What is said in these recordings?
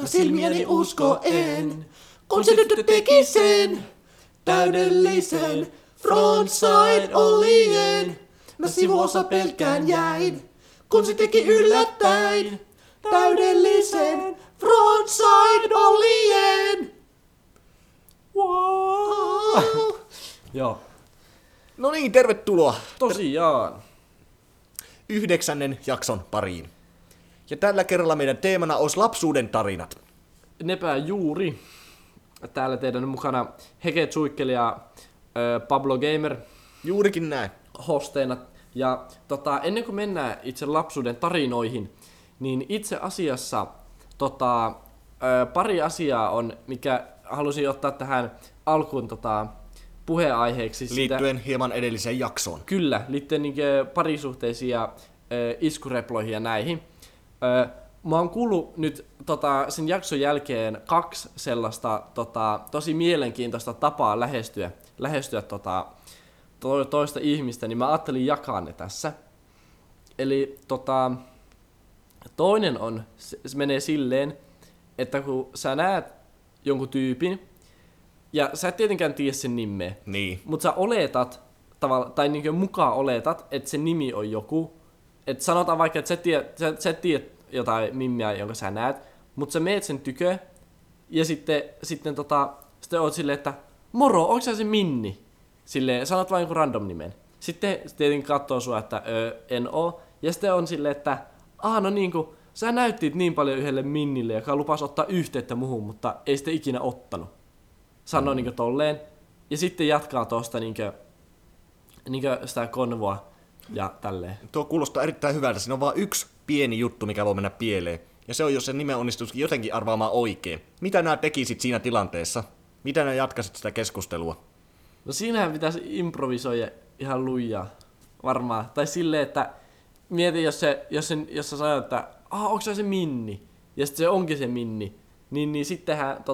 Mä silmiäni usko en, kun se tyttö teki sen täydellisen frontside ollien. Mä sivuosa pelkään jäin, kun se teki yllättäen täydellisen frontside ollien. Wow. Joo. No niin, tervetuloa. Tosiaan. 9. jakson pariin. Ja tällä kerralla meidän teemana olisi lapsuuden tarinat. Nepä juuri. Täällä teidän mukana Heke Tsuikkeli ja Pablo Gamer. Juurikin näin. Hosteina. Ja ennen kuin mennään itse lapsuuden tarinoihin, niin itse asiassa pari asiaa on, mikä halusin ottaa tähän alkuun puheenaiheeksi. Liittyen hieman edelliseen jaksoon. Kyllä, liittyen parisuhteisiin ja iskureploihin ja näihin. Mä oon kuullut nyt sen jakson jälkeen 2 sellaista tosi mielenkiintoista tapaa lähestyä toista ihmistä, niin mä ajattelin jakaa ne tässä. Eli toinen on, se menee silleen, että kun sä näet jonkun tyypin, ja sä et tietenkään tiedä sen nimeä, niin. Mutta sä oletat, tai niin mukaan oletat, että sen nimi on joku. Että sanotaan vaikka, että sä et tiedä jotain mimmiä, jonka sä näet, mutta sä meet sen tykö, ja sitten oot silleen, että moro, onko sä se Minni? Silleen, sanot vain jonkun random nimen. Sitten tietenkin katsoo sua, että en oo. Ja sitten on silleen, että no niinku, sä näyttit niin paljon yhdelle Minnille, joka lupasi ottaa yhteyttä muhun, mutta ei sitten ikinä ottanut. Sanoi niinku tolleen. Ja sitten jatkaa tosta niinku sitä konvoa. Ja tälleen. Tuo kuulostaa erittäin hyvältä. Siinä on vaan yksi pieni juttu, mikä voi mennä pieleen. Ja se on, jos sen nimen onnistuisikin jotenkin arvaamaan oikein. Mitä nää tekisit siinä tilanteessa? Mitä nää jatkaisit sitä keskustelua? No siinähän pitäisi improvisoida ihan lujaa. Varmaan. Tai silleen, että mieti, jos sä sanot, että onko se Minni? Ja sitten se onkin se Minni. Niin sittenhän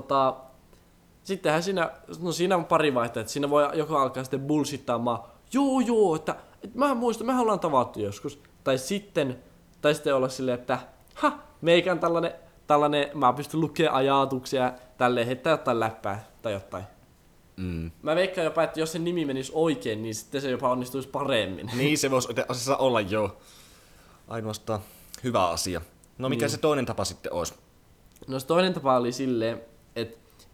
sittenhän siinä, no siinä on pari vaihtoehtoa. Siinä voi joku alkaa sitten bullshittaamaan. Joo, että mähän muistan, mehän ollaan tavattu joskus. Tai sitten olla silleen, että meikään tällainen, mä pystyn lukemaan ajatuksia, tälleen heittää jotain läppää tai jotain. Mm. Mä veikkaan jopa, että jos sen nimi menisi oikein, niin sitten se jopa onnistuisi paremmin. Niin, se voisi asiassa olla joo. Ainoastaan hyvä asia. No mikä se toinen tapa sitten olisi? No se toinen tapa oli silleen,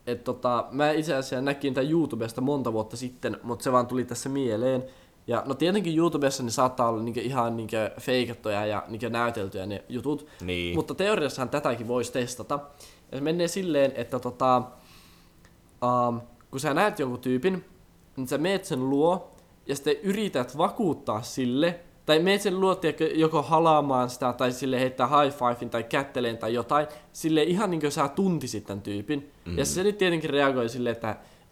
että mä itse asiassa näkin tämän YouTubesta monta vuotta sitten, mutta se vaan tuli tässä mieleen. Ja no tietenkin YouTubessa ne saattaa olla ihan feikattuja ja näyteltyjä ne jutut, niin. Mutta teoriassahan tätäkin voisi testata. Ja se menee silleen, että kun sä näet jonkun tyypin, niin sä meet sen luo ja sitten yrität vakuuttaa sille, tai meet sen luo joko halaamaan sitä tai sille heittää high fivein tai kätteleen tai jotain, sille ihan niin kuin sä tuntisit tämän tyypin. Mm. Ja se nyt tietenkin reagoi silleen,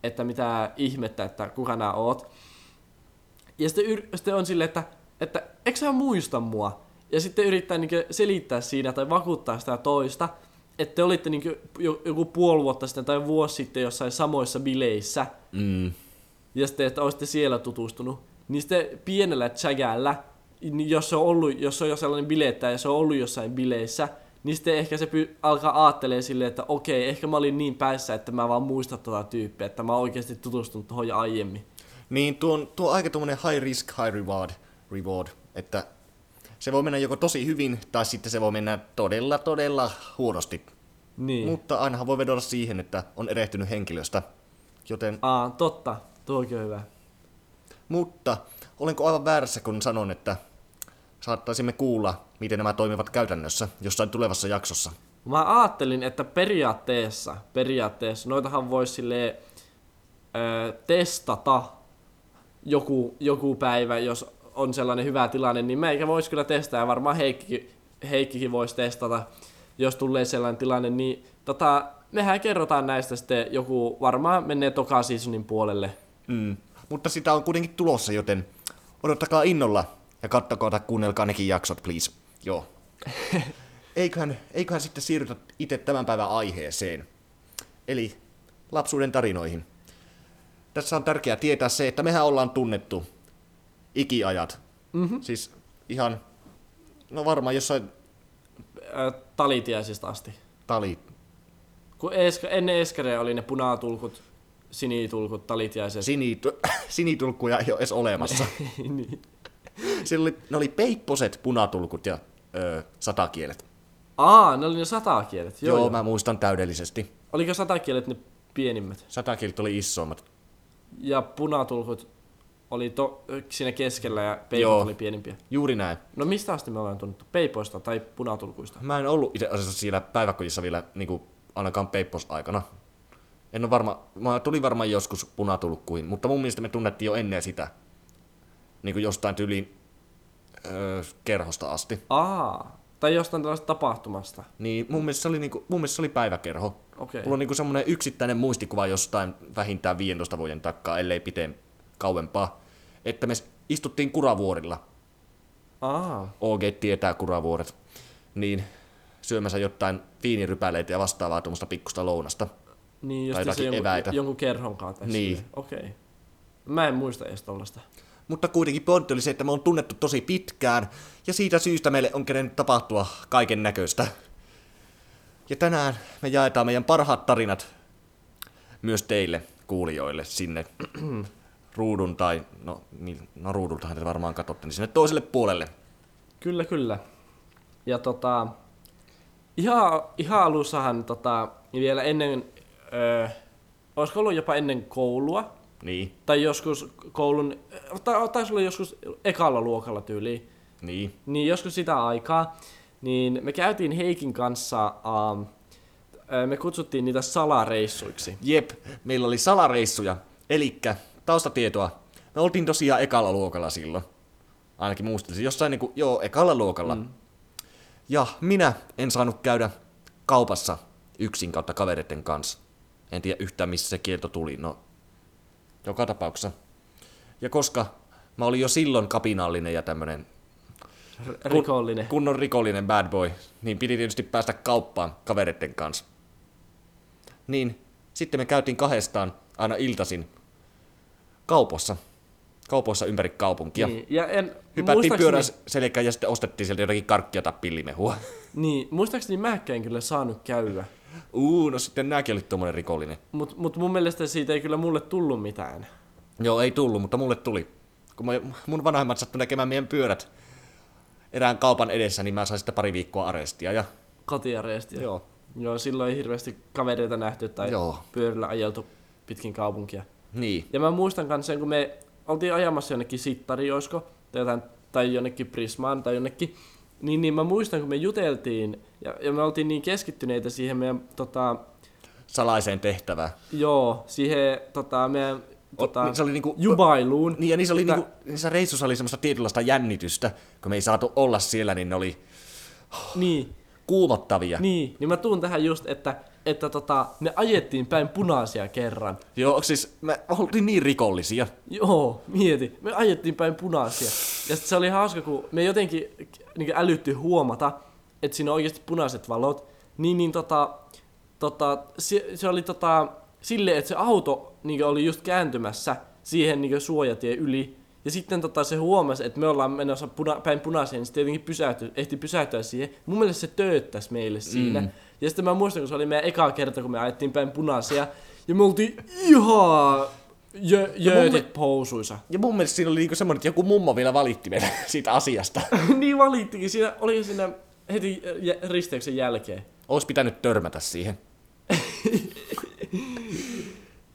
että mitä ihmettä, että kuka nää oot. Ja sitten on silleen, että eikö sä muista mua? Ja sitten yrittää selittää siinä tai vakuuttaa sitä toista, että te olitte joku puoli vuotta sitten tai vuosi sitten jossain samoissa bileissä. Mm. Ja sitten, että olisitte siellä tutustunut. Niin sitten pienellä tsägällä, jos on jo sellainen bileettäjä ja se on ollut jossain bileissä, niin sitten ehkä se alkaa aattelee silleen, että okei, ehkä mä olin niin päässä, että mä vaan muistan tota tyyppiä, että mä oon oikeasti tutustunut tuohon jo aiemmin. Niin, tuo on aika tuommoinen high risk, high reward, että se voi mennä joko tosi hyvin, tai sitten se voi mennä todella, todella huonosti. Niin. Mutta ainahan voi vedota siihen, että on erehtynyt henkilöstä, joten... totta, tuokin on hyvä. Mutta olenko aivan väärässä, kun sanon, että saattaisimme kuulla, miten nämä toimivat käytännössä jossain tulevassa jaksossa? Mä ajattelin, että periaatteessa noitahan voisi silleen testata joku päivä, jos on sellainen hyvä tilanne, niin meikä voisi kyllä testata ja varmaan Heikkikin voisi testata, jos tulee sellainen tilanne, niin mehän kerrotaan näistä sitten joku, varmaan menee toka seasonin puolelle. Mm. Mutta sitä on kuitenkin tulossa, joten odottakaa innolla ja kattokaa tai kuunnelkaa nekin jaksot, please. Joo. Eiköhän sitten siirrytä itse tämän päivän aiheeseen, eli lapsuuden tarinoihin. Tässä on tärkeää tietää se, että mehän ollaan tunnettu ikiajat. Mm-hmm. Siis ihan, varmaan jossain... Talitiaisista asti. Kun ennen Eskereä oli ne punatulkut, sinitulkut, talitiaiset. Sinitulkkuja ei ole edes olemassa. Niin. Ne oli peipposet, punatulkut ja satakielet. Aa, ne oli ne satakielet. Joo, mä muistan täydellisesti. Oliko satakielet ne pienimmät? Satakielet oli isommat. Ja punatulkut oli siinä keskellä ja peipot oli pienimpiä. Juuri näin. No mistä asti me ollaan tunnettu? Peipoista tai punatulkuista? Mä en ollut itse asiassa siellä päiväkodissa vielä niinku ainakaan peipposaikana. En ole varma, mä tulin varmaan joskus punatulkkuihin, mutta mun mielestä me tunnettiin jo ennen sitä. Niinku jostain tyyliin kerhosta asti. Aa, tai jostain tällaista tapahtumasta. Niin, mun mielestä se oli, päiväkerho. Okay. Mulla on niinku semmoinen yksittäinen muistikuva jostain vähintään 15 vuoden takaa, ellei pitempään kauempaa, että me istuttiin kuravuorilla. OG tietää kuravuoret. Niin syömässä jotain viinirypäleitä ja vastaavaa tuommoista pikkusta lounasta. Niin, just tai jotain eväitä. Jonkun kerhon kanssa. Niin. Okei. Mä en muista edes tollaista. Mutta kuitenkin pointti oli se, että me on tunnettu tosi pitkään, ja siitä syystä meille on kerennyt tapahtua kaiken näköistä. Ja tänään me jaetaan meidän parhaat tarinat myös teille, kuulijoille, sinne ruudun tai, no ruudultahan te varmaan katsotte, niin sinne toiselle puolelle. Kyllä, kyllä. Ja ihan alussahan vielä ennen, olisiko ollut jopa ennen koulua? Niin. Tai joskus koulun, tai sulla joskus ekalla luokalla tyyliin. Niin. Niin joskus sitä aikaa, niin me käytiin Heikin kanssa, me kutsuttiin niitä salareissuiksi. Jep, meillä oli salareissuja, elikkä taustatietoa. Me oltiin tosiaan ekalla luokalla silloin. Ainakin muistelisin. Jossain niin kuin, ekalla luokalla. Mm. Ja minä en saanut käydä kaupassa yksin kautta kavereiden kanssa. En tiedä yhtään, missä se kielto tuli. No, joka tapauksessa. Ja koska mä olin jo silloin kapinallinen ja tämmönen rikollinen. Kunnon rikollinen bad boy, niin piti tietysti päästä kauppaan kavereiden kanssa. Niin, sitten me käytiin kahdestaan aina iltaisin kaupoissa ympäri kaupunkia. Niin, ja hypättiin pyörän selkään ja sitten ostettiin sieltä jotakin karkkia tai pillimehua. Niin, muistaakseni mäkään en kyllä saanut käydä. No sitten nääkin oli tuommoinen rikollinen. Mut mun mielestä siitä ei kyllä mulle tullut mitään. Joo, ei tullut, mutta mulle tuli. Kun mun vanhemmat sattu näkemään meidän pyörät erään kaupan edessä, niin mä sain sitä pari viikkoa arestia. Ja kotiarestia? Joo. Joo, silloin ei hirveästi kavereita nähty tai pyörillä ajeltu pitkin kaupunkia. Niin. Ja mä muistan kans sen, kun me oltiin ajamassa jonnekin Sittariin, oisko, tai jonnekin Prismaan tai jonnekin, niin mä muistan, kun me juteltiin ja me oltiin niin keskittyneitä siihen meidän salaiseen tehtävään. Joo, siihen meidän se oli niinku jubailuun. Niin, ja niissä oli niinku, niissä reissussa oli semmoista tietynlaista jännitystä, kun me ei saatu olla siellä, niin ne oli niin kuumottavia. Niin mä tuun tähän just, että ne ajettiin päin punaisia kerran. Joo, siis me oltiin niin rikollisia. Joo, mieti. Me ajettiin päin punaisia. Ja sit se oli hauska, kun me jotenkin niin älyttiin huomata, että siinä on oikeasti punaiset valot. Niin se oli silleen, että se auto niin oli just kääntymässä siihen niin suojatien yli. Ja sitten se huomasi, että me ollaan menossa päin punaiseen, niin se tietenkin ehti pysähtyä siihen. Mun mielestä se tööttäisi meille siinä. Ja sitten mä muistan, kun se oli meidän eka kerta, kun me ajettiin päin punaisia. Ja me oltiin ihan jöötit pousuissa. Ja mun mielestä siinä oli semmoinen, että joku mummo vielä valitti meitä siitä asiasta. Niin valittikin. Siinä oli siinä heti risteyksen jälkeen. Ois pitänyt törmätä siihen.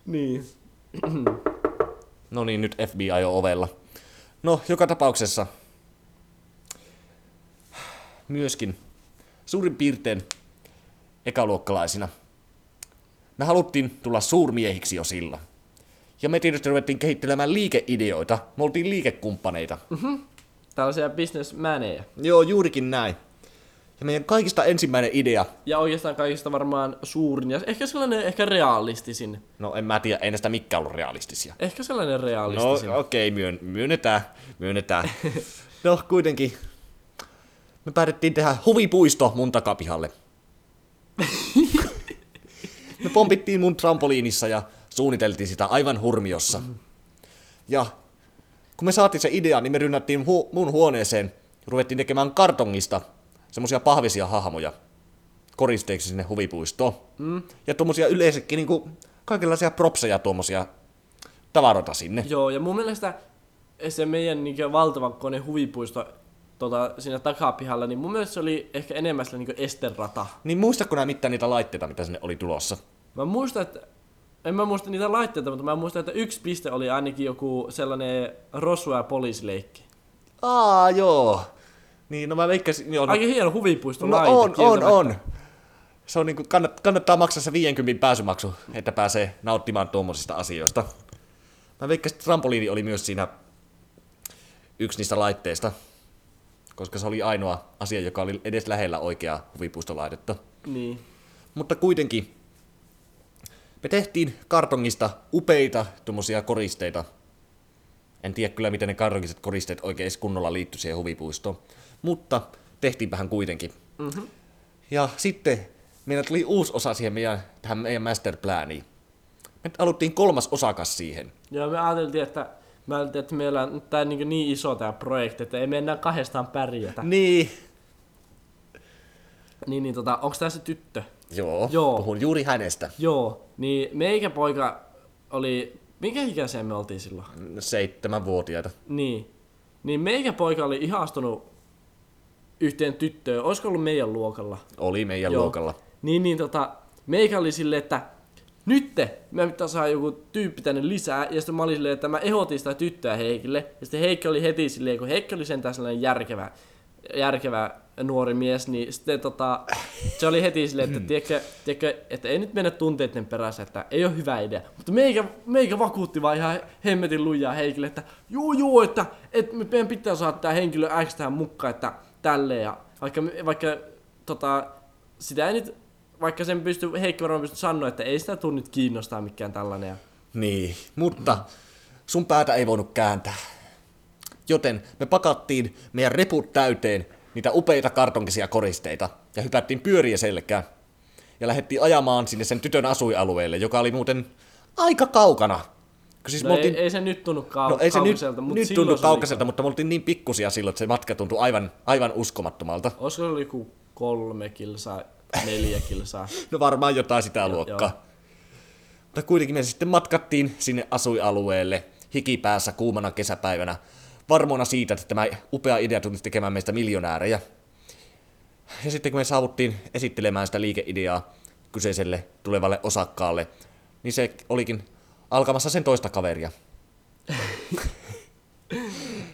Niin. No niin, nyt FBI on ovella. No, joka tapauksessa myöskin suurin piirtein ekaluokkalaisina me haluttiin tulla suurmiehiksi jo sillä. Ja me tietysti ruvettiin kehittelemään liikeideoita. Me oltiin liikekumppaneita. Tällaisia businessmaneja. Joo, juurikin näin. Ja meidän kaikista ensimmäinen idea. Ja oikeastaan kaikista varmaan suurin ja ehkä realistisin. No en mä tiedä, ei näistä mikään ollut realistisia. Ehkä sellainen realistisin. No okei, myönnetään. No kuitenkin. Me päätettiin tehdä huvipuisto mun takapihalle. Me pompittiin mun trampoliinissa ja suunniteltiin sitä aivan hurmiossa. Ja kun me saatiin se idea, niin me rynnättiin mun huoneeseen. Ruvettiin tekemään kartongista semmoisia pahvisia hahmoja. koristeeksi sinne huvipuistoon. Mm. Ja tuommoisia yleensäkin niinku kaikenlaisia propseja tuommoisia tavaroita sinne. Joo, ja mun mielestä se meidän niin valtavan koneen huvipuisto siinä takapihalla, niin mun mielestä se oli ehkä enemmän sillä niin esterata. Niin muistatko nää mitään niitä laitteita, mitä sinne oli tulossa? Mä muistan, että en mä muista niitä laitteita, mutta mä muistan, että yksi piste oli ainakin joku sellainen rosua ja poliisileikki. Aa, joo. Niin, no mä veikkäsin... Niin aika hieno huvipuisto laite. No on. Se on niinku, kannattaa maksaa se 50 pääsymaksu, että pääsee nauttimaan tuommoisista asioista. Mä veikkäsin, että trampoliini oli myös siinä yksi niistä laitteista, koska se oli ainoa asia, joka oli edes lähellä oikeaa huvipuistolaitetta. Niin. Mutta kuitenkin me tehtiin kartongista upeita tuommoisia koristeita. En tiedä kyllä, miten ne kartongiset koristeet oikein edes kunnolla liittyi siihen huvipuistoon, mutta tehtiinpähän kuitenkin. Mm-hmm. Ja sitten meillä tuli uusi osa siihen tähän meidän masterplaniin. Me aluttiin kolmas osakas siihen. Joo, me ajateltiin, että meillä on tää niin iso tämä projekti, että ei me enää kahdestaan pärjätä. Niin. Niin, onko tämä se tyttö? Joo, puhun juuri hänestä. Joo, niin meikä poika oli... Minkä ikäisiä me oltiin silloin? 7-vuotiaita. Niin meikä poika oli ihastunut yhteen tyttöön. Olisiko ollut meidän luokalla? Oli meidän luokalla. Niin, meikä oli silleen, että nyt me pitää saada joku tyyppi tänne lisää. Ja sitten mä olin silleen, että mä ehdotin sitä tyttöä Heikille. Ja sitten Heikki oli heti silleen, kun Heikki oli sentään sellainen järkevä nuori mies, niin sitten se oli heti silleen, että tiedätkö, että ei nyt mennä tunteiden perässä, että ei ole hyvä idea. Mutta meikä vakuutti vaan ihan hemmetin lujaa Heikille, että juu, että meidän pitää saada tämä henkilö X tähän mukaan, että tälleen. Ja vaikka sitä ei nyt, vaikka sen Heikki varmaan pystyi sanoa, että ei sitä tule nyt kiinnostaa mikään tällainen. Niin, mutta sun päätä ei voinut kääntää. Joten me pakattiin meidän reput täyteen niitä upeita kartonkisia koristeita ja hypättiin pyöriä selkään. Ja lähdettiin ajamaan sinne sen tytön asuinalueelle, joka oli muuten aika kaukana. Siis no ei se nyt tunnu kaukaiselta, mutta me oltiin niin pikkusia silloin, että se matka tuntui aivan uskomattomalta. Olisiko se oli 3-4 kilsaa? No varmaan jotain sitä luokkaa. Joo. Mutta kuitenkin me sitten matkattiin sinne asuinalueelle hikipäässä kuumana kesäpäivänä. Varmoina siitä, että tämä upea idea tuli tekemään meistä miljonäärejä. Ja sitten kun me saavuttiin esittelemään sitä liikeideaa kyseiselle tulevalle osakkaalle, niin se olikin alkamassa sen toista kaveria.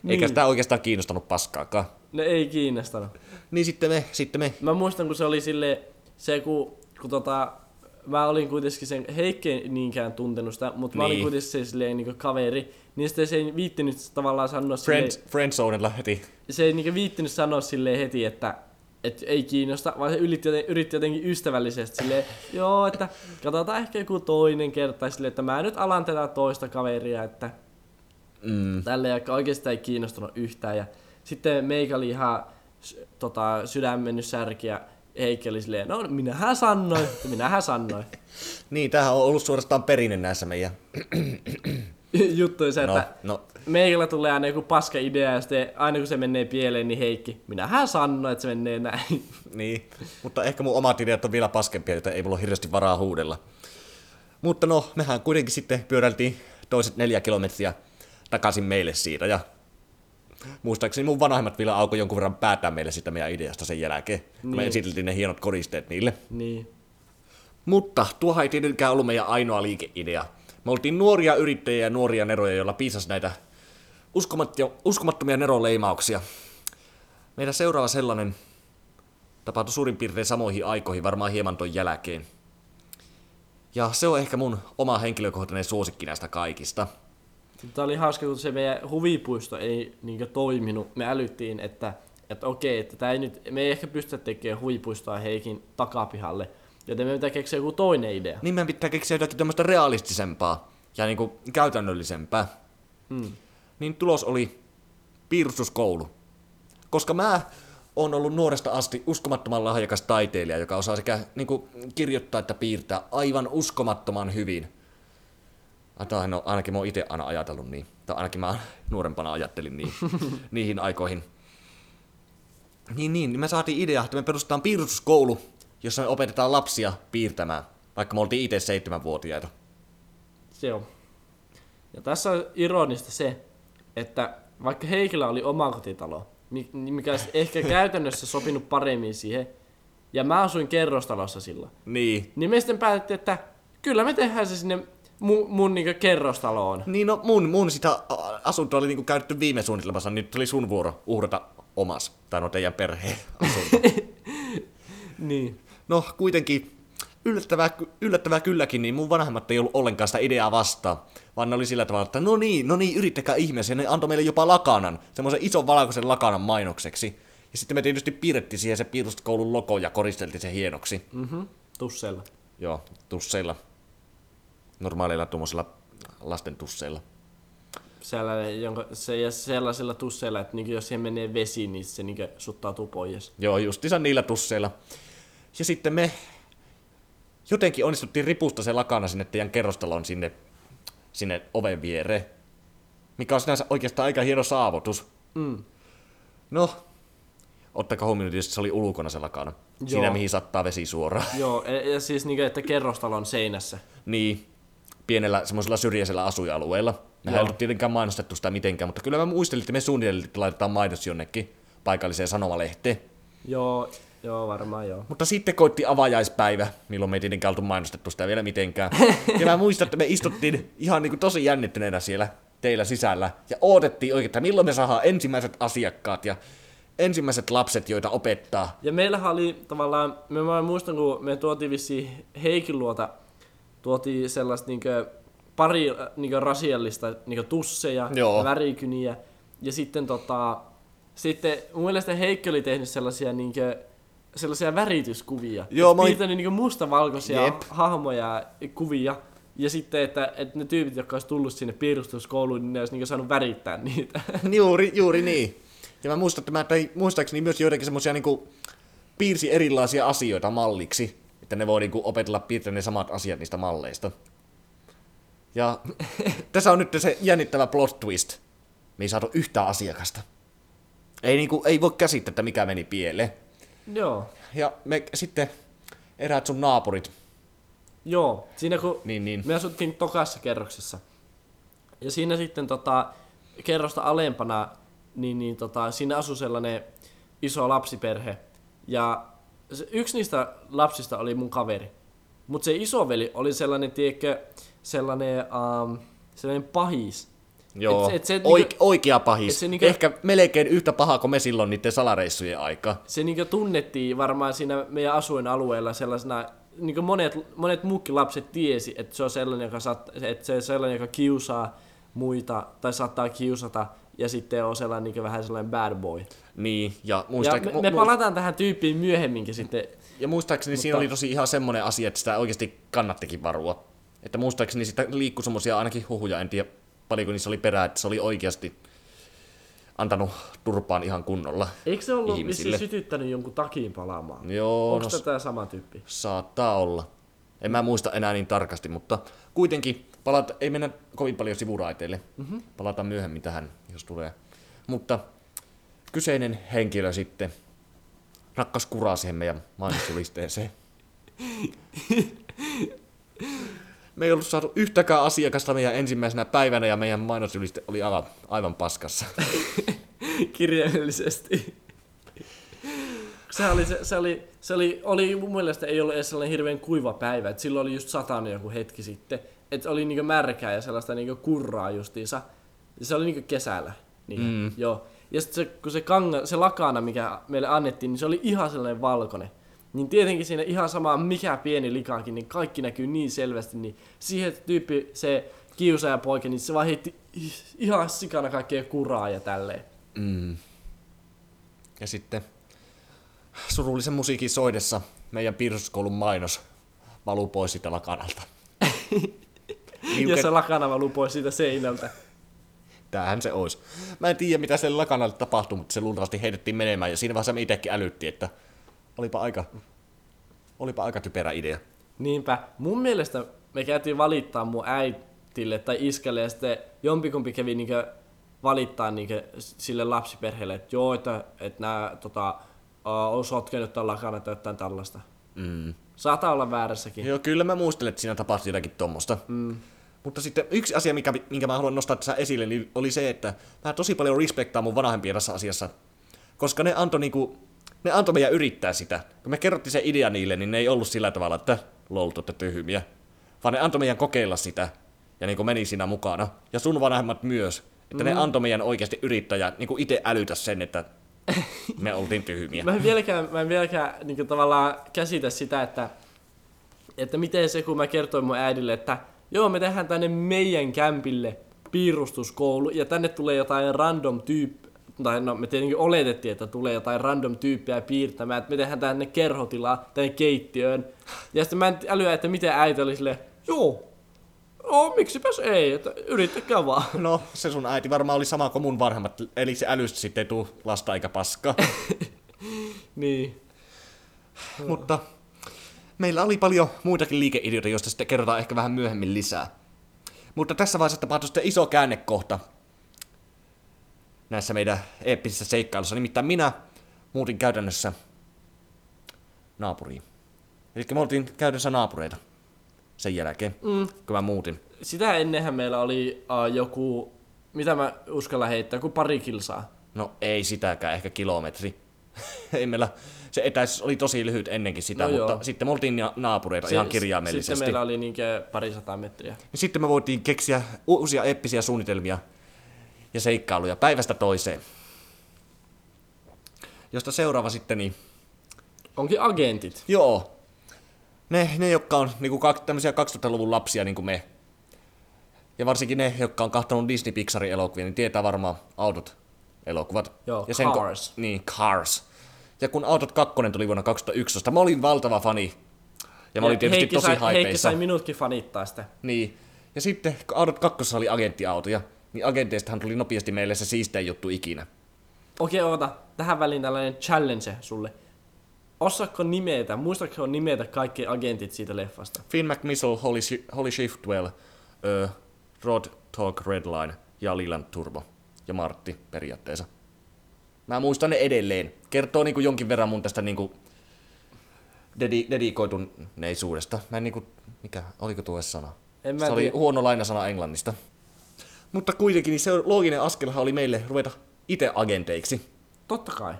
Eikä sitä oikeastaan kiinnostanut paskaakaan. No ei kiinnostanut. Niin sitten me. Mä muistan, kun se oli silleen, mä olin kuitenkin sen Heikkeen niinkään tuntenut sitä, mutta mä olin kuitenkin se silleen niin kaveri, niin sitten se ei viittinyt tavallaan sanoa friendzonella heti. Se ei niin viittinyt sanoa silleen heti, että ei kiinnosta, vaan se yritti jotenkin ystävällisesti silleen, joo, että katsotaan ehkä joku toinen kerta, silleen, että mä nyt alan tätä toista kaveria, että tälleen, joka oikeastaan ei kiinnostunut yhtään. Ja sitten meikä oli ihan sydän mennyt särkiä. Heikki oli silleen, no minähän sanoin. Niin, tämähän on ollut suorastaan perinne näissä meidän juttuja se, että meikällä tulee aina joku paska idea ja sitten aina kun se menee pieleen, niin Heikki, minähän sanoin, että se menee näin. Niin, mutta ehkä mun omat ideat on vielä paskempia, joten ei mulla ole hirveästi varaa huudella. Mutta mehän kuitenkin sitten pyöräiltiin toiset 4 kilometriä takaisin meille siitä ja muistaakseni mun vanhemmat vielä alkoi jonkun verran päättää meille sitä meidän ideasta sen jälkeen, kun me esiteltiin ne hienot koristeet niille. Niin. Mutta tuohan ei tietenkään ollut meidän ainoa liikeidea. Me oltiin nuoria yrittäjiä ja nuoria neroja, joilla piisasi näitä uskomattomia neroleimauksia. Meidän seuraava sellainen tapahtui suurin piirtein samoihin aikoihin, varmaan hieman ton jälkeen. Ja se on ehkä mun oma henkilökohtainen suosikki näistä kaikista. Tämä oli hauska, kun se meidän huvipuisto ei niin toiminut. Me älyttiin, että okei, että me ei ehkä pystytä tekemään huvipuistoa Heikin takapihalle, joten me pitää keksiä joku toinen idea. Niin meidän pitää keksiä jotakin tämmöistä realistisempaa ja niin kuin käytännöllisempää. Niin tulos oli piirustuskoulu. Koska mä oon ollut nuoresta asti uskomattoman lahjakas taiteilija, joka osaa sekä niin kuin kirjoittaa että piirtää aivan uskomattoman hyvin. Ainakin mä oon itse aina ajatellut niin, tai ainakin mä nuorempana ajattelin niin, niihin aikoihin. Niin, me saatiin idea, että me perustetaan piirustuskoulu jossa me opetetaan lapsia piirtämään, vaikka me oltiin itse 7-vuotiaita. Se on. Ja tässä on ironista se, että vaikka Heikillä oli oma kotitalo, mikä olisi ehkä käytännössä sopinut paremmin siihen, ja mä asuin kerrostalossa sillä. Niin. Niin me sitten päätettiin, että kyllä me tehdään se sinne mun niinku kerrostaloon. Niin no mun sitä asuntoa oli niinku käytetty viime suunnitelmassa, niin nyt oli sun vuoro uhrata omas, tai no teidän perheen asunto. Niin. No kuitenkin, yllättävää kylläkin, niin mun vanhemmat ei ollut ollenkaan sitä ideaa vastaan, vaan ne oli sillä tavalla, että no niin, yrittäkää ihmeessä, ja ne antoi meille jopa lakanan, semmoisen ison valkoisen lakanan mainokseksi. Ja sitten me tietysti piirrettiin siihen se piirustuskoulun logo ja koristeltiin se hienoksi. Mhm, tusseilla. Joo, tusseilla. Normaaleilla tuommoisilla lasten tusseilla. Sellaisilla tusseilla, että niinku jos siihen menee vesi, niin se niinku suttautuu pois. Joo, justiinsa niillä tusseilla. Ja sitten me jotenkin onnistuttiin ripusta se lakana sinne teidän kerrostaloon sinne oven viereen. Mikä on sinänsä oikeastaan aika hieno saavutus. Mm. No, ottakaa huomioon, että se oli ulkona se lakana. Joo. Siinä mihin sattaa vesi suoraan. Joo, ja siis niin, että kerrostalon seinässä. Niin, pienellä semmoisella syrjäisellä asuinalueella. Mehän ei ollut tietenkään mainostettu sitä mitenkään, mutta kyllä mä muistelin, että me suunniteltiin, että laitetaan mainos jonnekin paikalliseen sanomalehteen. Joo, varmaan joo. Mutta sitten koitti avajaispäivä, milloin me ei tietenkään oltu mainostettu sitä vielä mitenkään. Ja mä muistan, että me istuttiin ihan niin kuin tosi jännittyneenä siellä teillä sisällä ja odotettiin oikein, että milloin me saadaan ensimmäiset asiakkaat ja ensimmäiset lapset, joita opettaa. Ja meillähän oli tavallaan, mä muistan, kun me tuotiin vissiin Heikin luota, tuotiin sellaista niinkö pari niinkö rasiallista niinkö tusseja, joo, värikyniä. Ja sitten sitten mun mielestä Heikki oli tehnyt sellaisia niinkö sellaisia värityskuvia. Joo, mä piirtänyt niinkö mustavalkoisia, jep, hahmoja, kuvia. Ja sitten, että ne tyypit, jotka olisi tullut sinne piirustuskouluun, niin ne olisi niinkö saanut värittää niitä. Juuri niin. Ja mä muistan, että mä tein muistaakseni myös joidenkin semmosia niinku piirsi erilaisia asioita malliksi, että ne voi niinku opetella piirtää ne samat asiat niistä malleista. Ja tässä on nyt se jännittävä plot twist. Me ei saatu yhtään asiakasta. Ei voi käsittää, että mikä meni pieleen. Joo. Ja me sitten eräät sun naapurit. Joo, siinä kun me asuttiin tokassa kerroksessa. Ja siinä sitten kerrosta alempana siinä asui sellainen iso lapsiperhe, ja yksi niistä lapsista oli mun kaveri. Mut se isoveli oli sellainen, tiedätkö, sellainen pahis. Joo, oikea pahis. Se, ehkä melkein yhtä pahaa kuin me silloin niiden salareissujen aikaa. Se tunnettiin varmaan siinä meidän asuinalueella sellaisena, monet muutkin lapset tiesi, että se on sellainen, joka kiusaa muita tai saattaa kiusata. Ja sitten on sellainen vähän sellainen bad boy. Niin, ja muistaakseni... Ja me palataan tähän tyyppiin myöhemminkin sitten. Ja muistaakseni siinä oli tosi ihan semmoinen asia, että sitä oikeasti kannattikin varua. Että muistaakseni sitä liikkui semmoisia ainakin huhuja, en tiedä paljonko niissä oli perää, että se oli oikeasti antanut turpaan ihan kunnolla. Eikö se ollut vissiin sytyttänyt jonkun takiin palaamaan? Joo. Onko tätä sama tyyppi? Saattaa olla. En mä muista enää niin tarkasti, mutta kuitenkin... ei mennä kovin paljon sivuraiteille. Mm-hmm. Palataan myöhemmin tähän, jos tulee. Mutta kyseinen henkilö sitten rakkas kuraa siihen meidän mainoslisteeseen. Me ei ollut saatu yhtäkään asiakasta meidän ensimmäisenä päivänä ja meidän mainosliste oli aivan paskassa. Kirjaimellisesti. Se oli mun mielestä ei ollut edes sellainen hirveän kuiva päivä, että silloin oli just satanut joku hetki sitten. Että oli niinku märkää ja sellaista niinku kurraa justiinsa. Ja se oli niinku kesällä. Niin, joo. Ja sitten se lakana, mikä meille annettiin, niin se oli ihan sellainen valkoinen. Niin tietenkin siinä ihan sama mikä pieni likaankin, niin kaikki näkyy niin selvästi. Niin siihen tyyppi, se kiusaajapoika, niin se vaan heitti ihan sikana kaikkea kuraa ja tälleen. Mm. Ja sitten surullisen musiikin soidessa meidän piirustuskoulun mainos valuu pois sitä lakanalta. Ja se lakana valuu pois siitä seinältä. Tämähän se olisi. Mä en tiedä, mitä sille lakanalle tapahtui, mutta se luultavasti heitettiin menemään. Ja siinä vaiheessa me itsekin älyttiin, että olipa aika typerä idea. Niinpä. Mun mielestä me käytiin valittaa mun äitille tai iskälle, ja sitten jompikumpi kävi valittaa sille lapsiperheelle, että joo, että nää on sotkenut tämän lakana tai jotain tällaista. Saattaa olla väärässäkin. Joo, kyllä mä muistelen, että siinä tapahtui jotakin tommosta. Mutta sitten yksi asia, minkä mä haluan nostaa tässä esille, niin oli se, että mä tosi paljon respektaan mun vanhempia tässä asiassa. Koska ne antoi niinku, ne antoi meidän yrittää sitä. Kun me kerrottiin se idea niille, niin ne ei ollut sillä tavalla, että loltotte tyhmiä. Vaan ne antoi meidän kokeilla sitä. Ja niinku meni siinä mukana. Ja sun vanhemmat myös. Että ne antoi meidän oikeasti yrittää ja niinku itse älytä sen, että me oltiin tyhmiä. Mä en vieläkään niinku tavallaan käsitä sitä, että miten se, kun mä kertoin mun äidille, että joo, me tehdään tänne meidän kämpille piirustuskoulu, ja tänne tulee jotain random tyyppiä, tai no me tietenkin oletettiin, että tulee jotain random tyyppiä piirtämään, että me tehdään tänne kerhotilaa, tänne keittiöön. Ja sitten mä en älyä, että miten äiti oli silleen, joo, miksipäs ei, että yrittäkää vaan. No, se sun äiti varmaan oli sama kuin mun vanhemmat, eli se älystä sitten ei tuu lasta eikä paska. Niin. Mutta meillä oli paljon muitakin liikeidioita, joista sitten kerrotaan ehkä vähän myöhemmin lisää. Mutta tässä vaiheessa tapahtui sitten iso käännekohta näissä meidän eeppisissä seikkailussa. Nimittäin minä muutin käytännössä naapuriin. Eli me oltiin käytännössä naapureita sen jälkeen, kun mä muutin. Sitä ennenhän meillä oli joku, mitä mä uskallan heittää, joku 2 kilsaa. No ei sitäkään, ehkä kilometri. Ei meillä, se etäisyys oli tosi lyhyt ennenkin sitä, no mutta sitten me oltiin naapureita ihan kirjaimellisesti. Sitten meillä oli niinkö 200 metriä. Sitten me voitiin keksiä uusia eeppisiä suunnitelmia ja seikkailuja päivästä toiseen. Josta seuraava sitten niin onkin agentit. Joo. Ne jotka on niinku tämmöisiä 2000-luvun lapsia niin kuin me. Ja varsinkin ne, jotka on kahtanut Disney Pixarin elokuvia, niin tietää varmaan autot elokuvat. Joo, ja Cars. Cars. Ja kun Autot 2 tuli vuonna 2011, mä olin valtava fani. Ja mä olin tietysti tosi hypeissä. Heikki sai minutkin fanittaa sitä. Niin. Ja sitten kun Autot 2 oli agenttiautoja, niin agenteistahan tuli nopeasti meille se siistein juttu ikinä. Okei, oota. Tähän väliin tällainen challenge sulle. Muistatko nimetä kaikki agentit siitä leffasta? Finn McMissile, Holly Shiftwell, Rod Talk Redline ja Leland Turbo. Ja Martti periaatteessa. Mä muistan ne edelleen. Kertoo niinku jonkin verran mun tästä niinku dedikoituneisuudesta. Mä en niinku, mikä, oliko tuo sana? Se oli huono lainasana englannista. Mutta kuitenkin niin se looginen askelhan oli meille ruveta itse agenteiksi. Totta kai.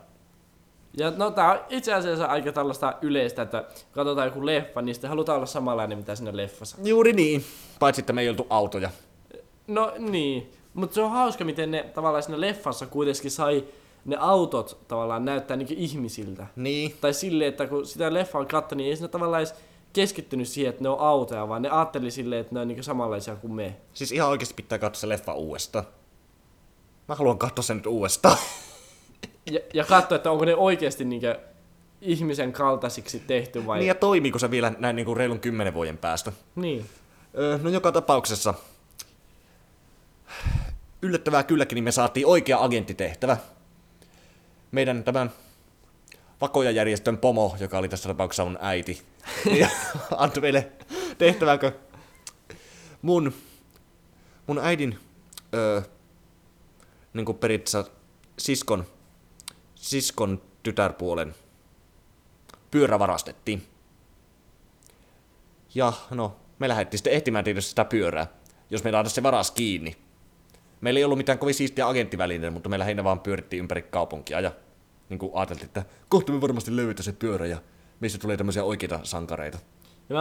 Ja no tää on itse asiassa aika tällaista yleistä, että katsotaan joku leffa, niin sitten halutaan olla samanlainen mitä siinä leffassa. Juuri niin. Paitsi että me ei oltu autoja. No niin. Mutta se on hauska, miten ne tavallaan siinä leffassa kuitenkin sai ne autot tavallaan näyttää niinkin ihmisiltä. Niin. Tai silleen, että kun sitä leffaa katsoi, niin ei siinä tavallaan edes keskittynyt siihen, että ne on autoja, vaan ne ajatteli silleen, että ne on niinku samanlaisia kuin me. Siis ihan oikeesti pitää katsoa se leffa uudestaan. Mä haluan katsoa sen nyt uudestaan. Ja katsoa, että onko ne oikeesti niinku ihmisen kaltaisiksi tehty vai... Niin ja toimiiko se vielä näin niinku reilun 10 vuoden päästä. Niin. No joka tapauksessa... Yllättävää kylläkin, niin me saatiin oikea agenttitehtävä. Meidän tämän vakojajärjestön pomo, joka oli tässä tapauksessa mun äiti, antoi meille tehtävänkö mun äidin niin periaatteessa siskon tytärpuolen pyörä varastettiin. Ja no, me lähdettiin sitten ehtimään tietysti sitä pyörää, jos me laitaisiin se varas kiinni. Meillä ei ollut mitään kovin siistiä agenttivälineitä, mutta me lähinnä vaan pyörittiin ympäri kaupunkia ja niin kuin ajateltiin, että kohta me varmasti löytää se pyörä ja meistä tulee tämmöisiä oikeita sankareita. Ja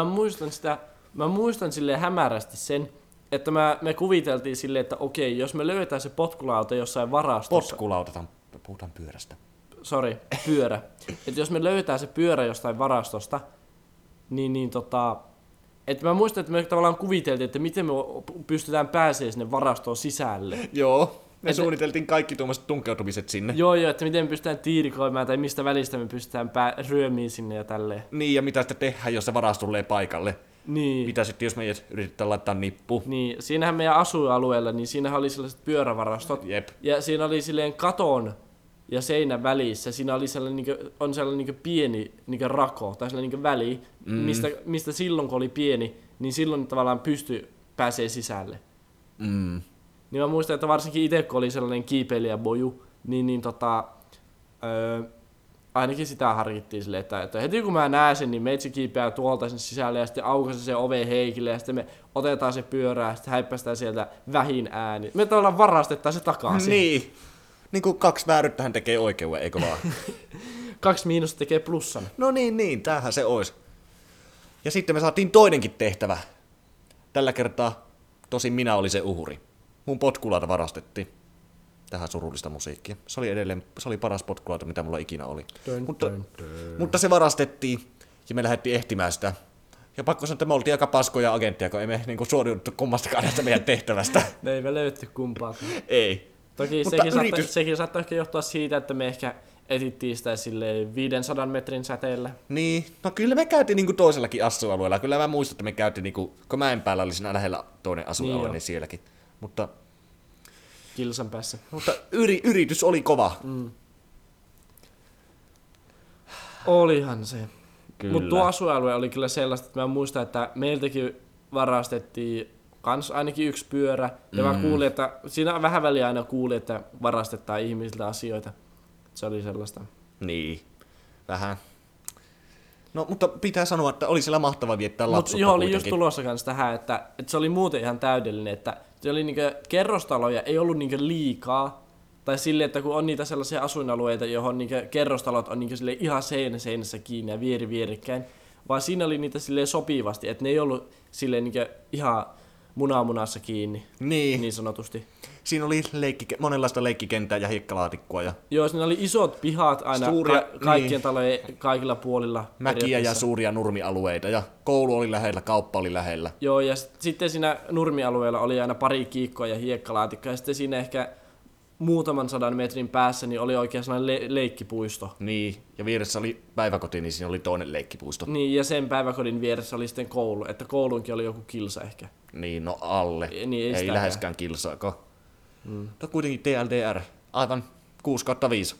mä muistan silleen hämärästi sen, että me kuviteltiin silleen, että okei, jos me löydetään se potkulauta jossain varastossa... Potkulauta, puhutaan pyörästä. Sori, pyörä. Että jos me löytää se pyörä jostain varastosta, niin että mä muistan, että me tavallaan kuviteltiin, että miten me pystytään pääsemään sinne varastoon sisälle. Joo, me suunniteltiin kaikki tuommoiset tunkeutumiset sinne. Joo, että miten me pystytään tiirikoimaan tai mistä välistä me pystytään ryömiin sinne ja tälleen. Niin, ja mitä sitten tehdään, jos se varasto tulee paikalle. Niin. Mitä sitten, jos me yritetään laittaa nippu. Niin, siinähän meidän asuinalueella, niin siinähän oli sellaiset pyörävarastot. Jep. Ja siinä oli silleen katon ja seinän välissä, siinä oli sellainen pieni rako tai sellainen väli, mistä silloin kun oli pieni, niin silloin tavallaan pystyi pääsee sisälle. Niin mä muistan, että varsinkin itse kun oli sellainen kiipeilijäboju, niin ainakin sitä harkittiin silleen, että heti kun mä näen sen, niin meitsi kiipeää tuolta sen sisälle ja sitten aukaisen sen oven Heikille ja sitten me otetaan se pyörää ja sitten häippästään sieltä vähin ääni. Me tavallaan varastetaan se takaisin. Niin. Niin kuin kaksi vääryttähän tekee oikeuden, eikö vaan? 2 miinusta tekee plussan. No niin, tämähän se olisi. Ja sitten me saatiin toinenkin tehtävä. Tällä kertaa tosin minä olin se uhri. Mun potkulauta varastettiin. Tähän surullista musiikkia. Se oli edelleen, se oli paras potkulauta, mitä mulla ikinä oli. Mutta se varastettiin ja me lähdettiin ehtimään sitä. Ja pakko sanoa, että me oltiin aika paskoja agenttia, kun ei me niin suoriuduttu kummastakaan näistä meidän tehtävästä. Me ei me löytty kumpaakaan. Ei. Toki sekin saattaa ehkä johtua siitä, että me ehkä etittiin sitä silleen 500 metrin säteellä. Niin, no kyllä me käytiin niinku toisellakin asualueella. Kyllä mä muistan, että me käytiin niinku, kun mäen päällä oli siinä lähellä toinen asualue, niin sielläkin. Mutta kilsan päässä. Mutta yritys oli kova. Mm. Olihan se. Mutta tuo asualue oli kyllä sellaista, että mä muistan, että meiltäkin varastettiin kans ainakin yksi pyörä. Ja mä kuulin, että siinä vähän väliä aina kuulin, että varastetaan ihmisiltä asioita. Se oli sellaista. Niin, vähän. No, mutta pitää sanoa, että oli siellä mahtava viettää lapsuutta kuitenkin. Joo, oli just tulossa kans tähän, että se oli muuten ihan täydellinen, että se oli niinkö kerrostaloja, ei ollut niinkö liikaa. Tai silleen, että kun on niitä sellaisia asuinalueita, johon niinkö kerrostalot on niinkö silleen ihan seinässä kiinni ja vierekkäin. Vaan siinä oli niitä silleen sopivasti, että ne ei ollut silleen niinkö ihan munassa kiinni, niin sanotusti. Siinä oli monenlaista leikkikentää ja hiekkalaatikkoa. Ja joo, siinä oli isot pihat aina kaikkien talojen kaikilla puolilla. Mäkiä ja suuria nurmialueita ja koulu oli lähellä, kauppa oli lähellä. Joo, ja sitten siinä nurmialueella oli aina pari kiikkoa ja hiekkalaatikkoa ja sitten siinä ehkä muutaman 100 metrin päässä niin oli oikein sellainen leikkipuisto. Niin, ja vieressä oli päiväkoti, niin siinä oli toinen leikkipuisto. Niin, ja sen päiväkodin vieressä oli sitten koulu, että kouluunkin oli joku kilsa ehkä. Niin, no alle. Niin, ei läheskään kilsaako. Mutta kuitenkin TLDR, aivan 6/5.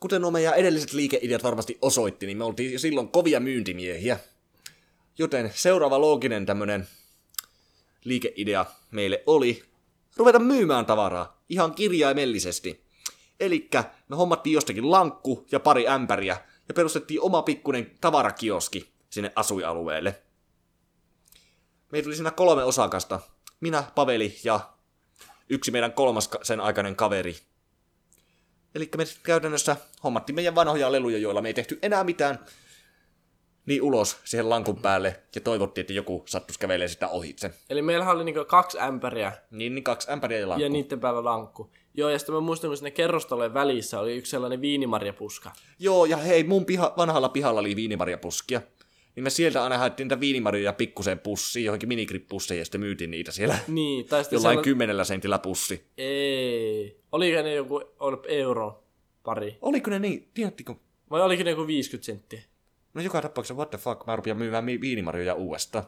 Kuten nuo meidän edelliset liikeideat varmasti osoitti, niin me oltiin jo silloin kovia myyntimiehiä. Joten seuraava looginen tämmönen liikeidea meille oli ruveta myymään tavaraa ihan kirjaimellisesti. Elikkä me hommattiin jostakin lankku ja pari ämpäriä ja perustettiin oma pikkuinen tavarakioski sinne asuinalueelle. Meitä tuli siinä 3 osakasta. Minä, Paveli ja yksi meidän 3. sen aikainen kaveri. Elikkä me käytännössä hommattiin meidän vanhoja leluja, joilla me ei tehty enää mitään, niin ulos siihen lankun päälle ja toivottiin, että joku sattuisi kävelee sitä ohitse. Eli meillähän oli niinku 2 ämpäriä. Niin 2 ämpäriä ja lankku. Ja niiden päällä lankku. Joo, ja sitten mä muistan, kun sinne kerrostalojen välissä oli yksi sellainen viinimarjapuska. Joo, ja hei, mun vanhalla pihalla oli viinimarjapuskia. Niin me sieltä aina haettiin niitä viinimarjoja pikkuseen pussiin, johonkin minigrip-pussiin, ja sitten myytiin niitä siellä. Niin, tai sitten jollain 10 sentillä pussi. Ei. Oliko ne joku euro pari? Oliko ne niin? Tiedättikö? Vai oliko ne joku 50 senttiä? No joka tapauksessa, what the fuck, mä rupean myymään viinimarjoja uudestaan.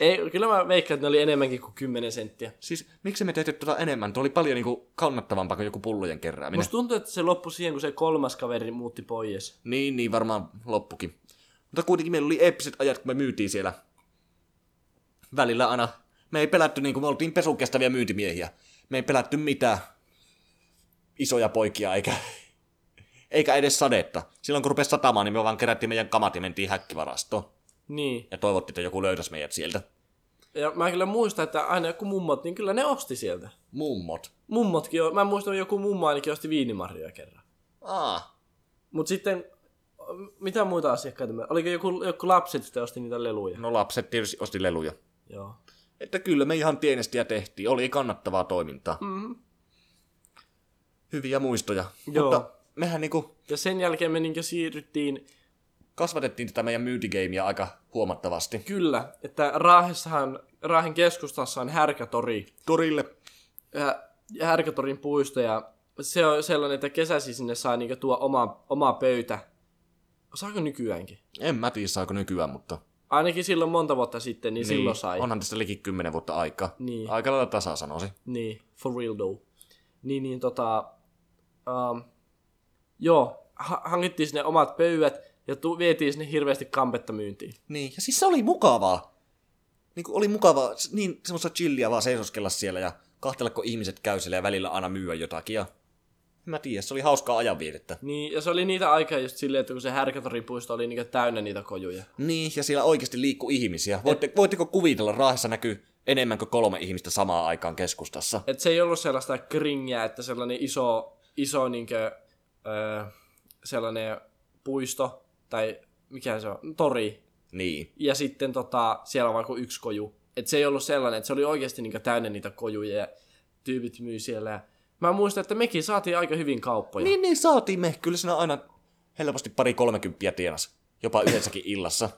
Ei, kyllä mä veikkaan, että ne oli enemmänkin kuin 10 senttiä. Siis, miksi me tehty tuota enemmän? Tuo oli paljon niinku kannattavampaa kuin joku pullojen kerääminen. Musta tuntuu, että se loppui siihen, kun se 3. kaveri muutti pois. Niin, varmaan loppukin. Mutta kuitenkin meillä oli eeppiset ajat, kun me myytiin siellä välillä aina. Me ei pelätty, niin kuin me oltiin pesukestäviä myyntimiehiä. Me ei pelätty mitään isoja poikia eikä edes sadetta. Silloin kun rupesi satamaan, niin me vaan kerättiin meidän kamat ja mentiin häkkivarastoon. Niin. Ja toivottiin, että joku löytäisi meidät sieltä. Ja mä kyllä muistan, että aina joku mummot, niin kyllä ne osti sieltä. Mummot? Mummotkin on. Mä muistan, että joku mummo ainakin osti viinimarjoja kerran. Aa. Mut sitten mitä muita asiakkaita? Oliko joku lapset, jotka osti niitä leluja? No lapset tietysti osti leluja. Joo. Että kyllä me ihan tienestiä tehtiin. Oli kannattavaa toimintaa. Mm-hmm. Hyviä muistoja. Joo. Mutta mehän niinku ja sen jälkeen me niinku siirryttiin kasvatettiin tätä meidän myyntigeimiä aika huomattavasti. Kyllä. Että Raahen keskustassa on Härkätori. Torille. Härkätorin puisto. Ja se on sellainen, että kesäsi sinne saa niinku tuo oma pöytä. Saako nykyäänkin? En mä tiedä, saako nykyään, mutta ainakin silloin monta vuotta sitten, niin silloin sai. Onhan tästä liki 10 vuotta aikaa. Niin. Aika lailla tasaa sanoisin. Niin, for real though. Hankittiin sinne omat pöydät ja vietiin sinne hirveästi kampetta myyntiin. Niin, ja siis se oli mukavaa. Niinku oli mukavaa, niin semmoista chillia vaan seisoskella siellä ja kahtella, kun ihmiset käy siellä ja välillä aina myyä jotakin ja Mä tiedän, se oli hauskaa ajanviidettä. Niin, ja se oli niitä aikaa just silleen, että kun se Härkätoripuisto oli niinku täynnä niitä kojuja. Niin, ja siellä oikeasti liikkuu ihmisiä. Voitteko kuvitella, Raahessa näkyy enemmän kuin 3 ihmistä samaan aikaan keskustassa. Et se ei ollut sellaista kringiä, että sellainen iso niinkö, sellainen puisto, tai mikä se on, tori. Niin. Ja sitten siellä on vaikka 1 koju. Et se ei ollut sellainen, että se oli oikeasti niinkö täynnä niitä kojuja ja tyypit myy siellä. Mä muistan, että mekin saatiin aika hyvin kauppoja. Niin, saatiin me. Kyllä siinä aina helposti 20-30 tienas. Jopa yhdessäkin illassa.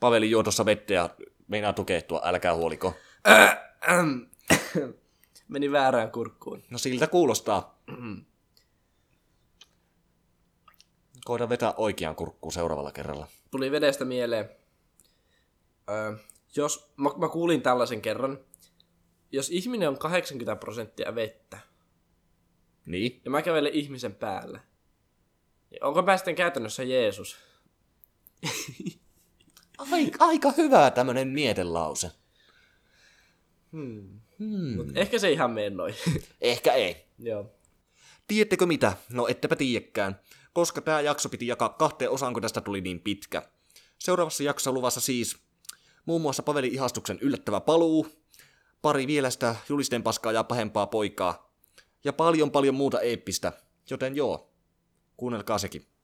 Paveli juo tuossa vettä ja meinaa tukehtua, älkää huoliko. Meni väärään kurkkuun. No siltä kuulostaa. Koitan vetää oikeaan kurkkuun seuraavalla kerralla. Tuli vedestä mieleen. Jos mä kuulin tällaisen kerran. Jos ihminen on 80% vettä, niin? Ja mä kävelen ihmisen päällä, niin onko mä sitten käytännössä Jeesus? Aika hyvä tämmönen mietelause. Mut ehkä se ihan mennoi. Ehkä ei. Joo. Tiedättekö mitä? No ettepä tiedäkään, koska tää jakso piti jakaa 2 osaan, kun tästä tuli niin pitkä. Seuraavassa jaksossa luvassa siis muun muassa Pavelin ihastuksen yllättävä paluu, 2 vielä sitä julisten paskaa ja pahempaa poikaa. Ja paljon muuta eeppistä. Joten joo, kuunnelkaa sekin.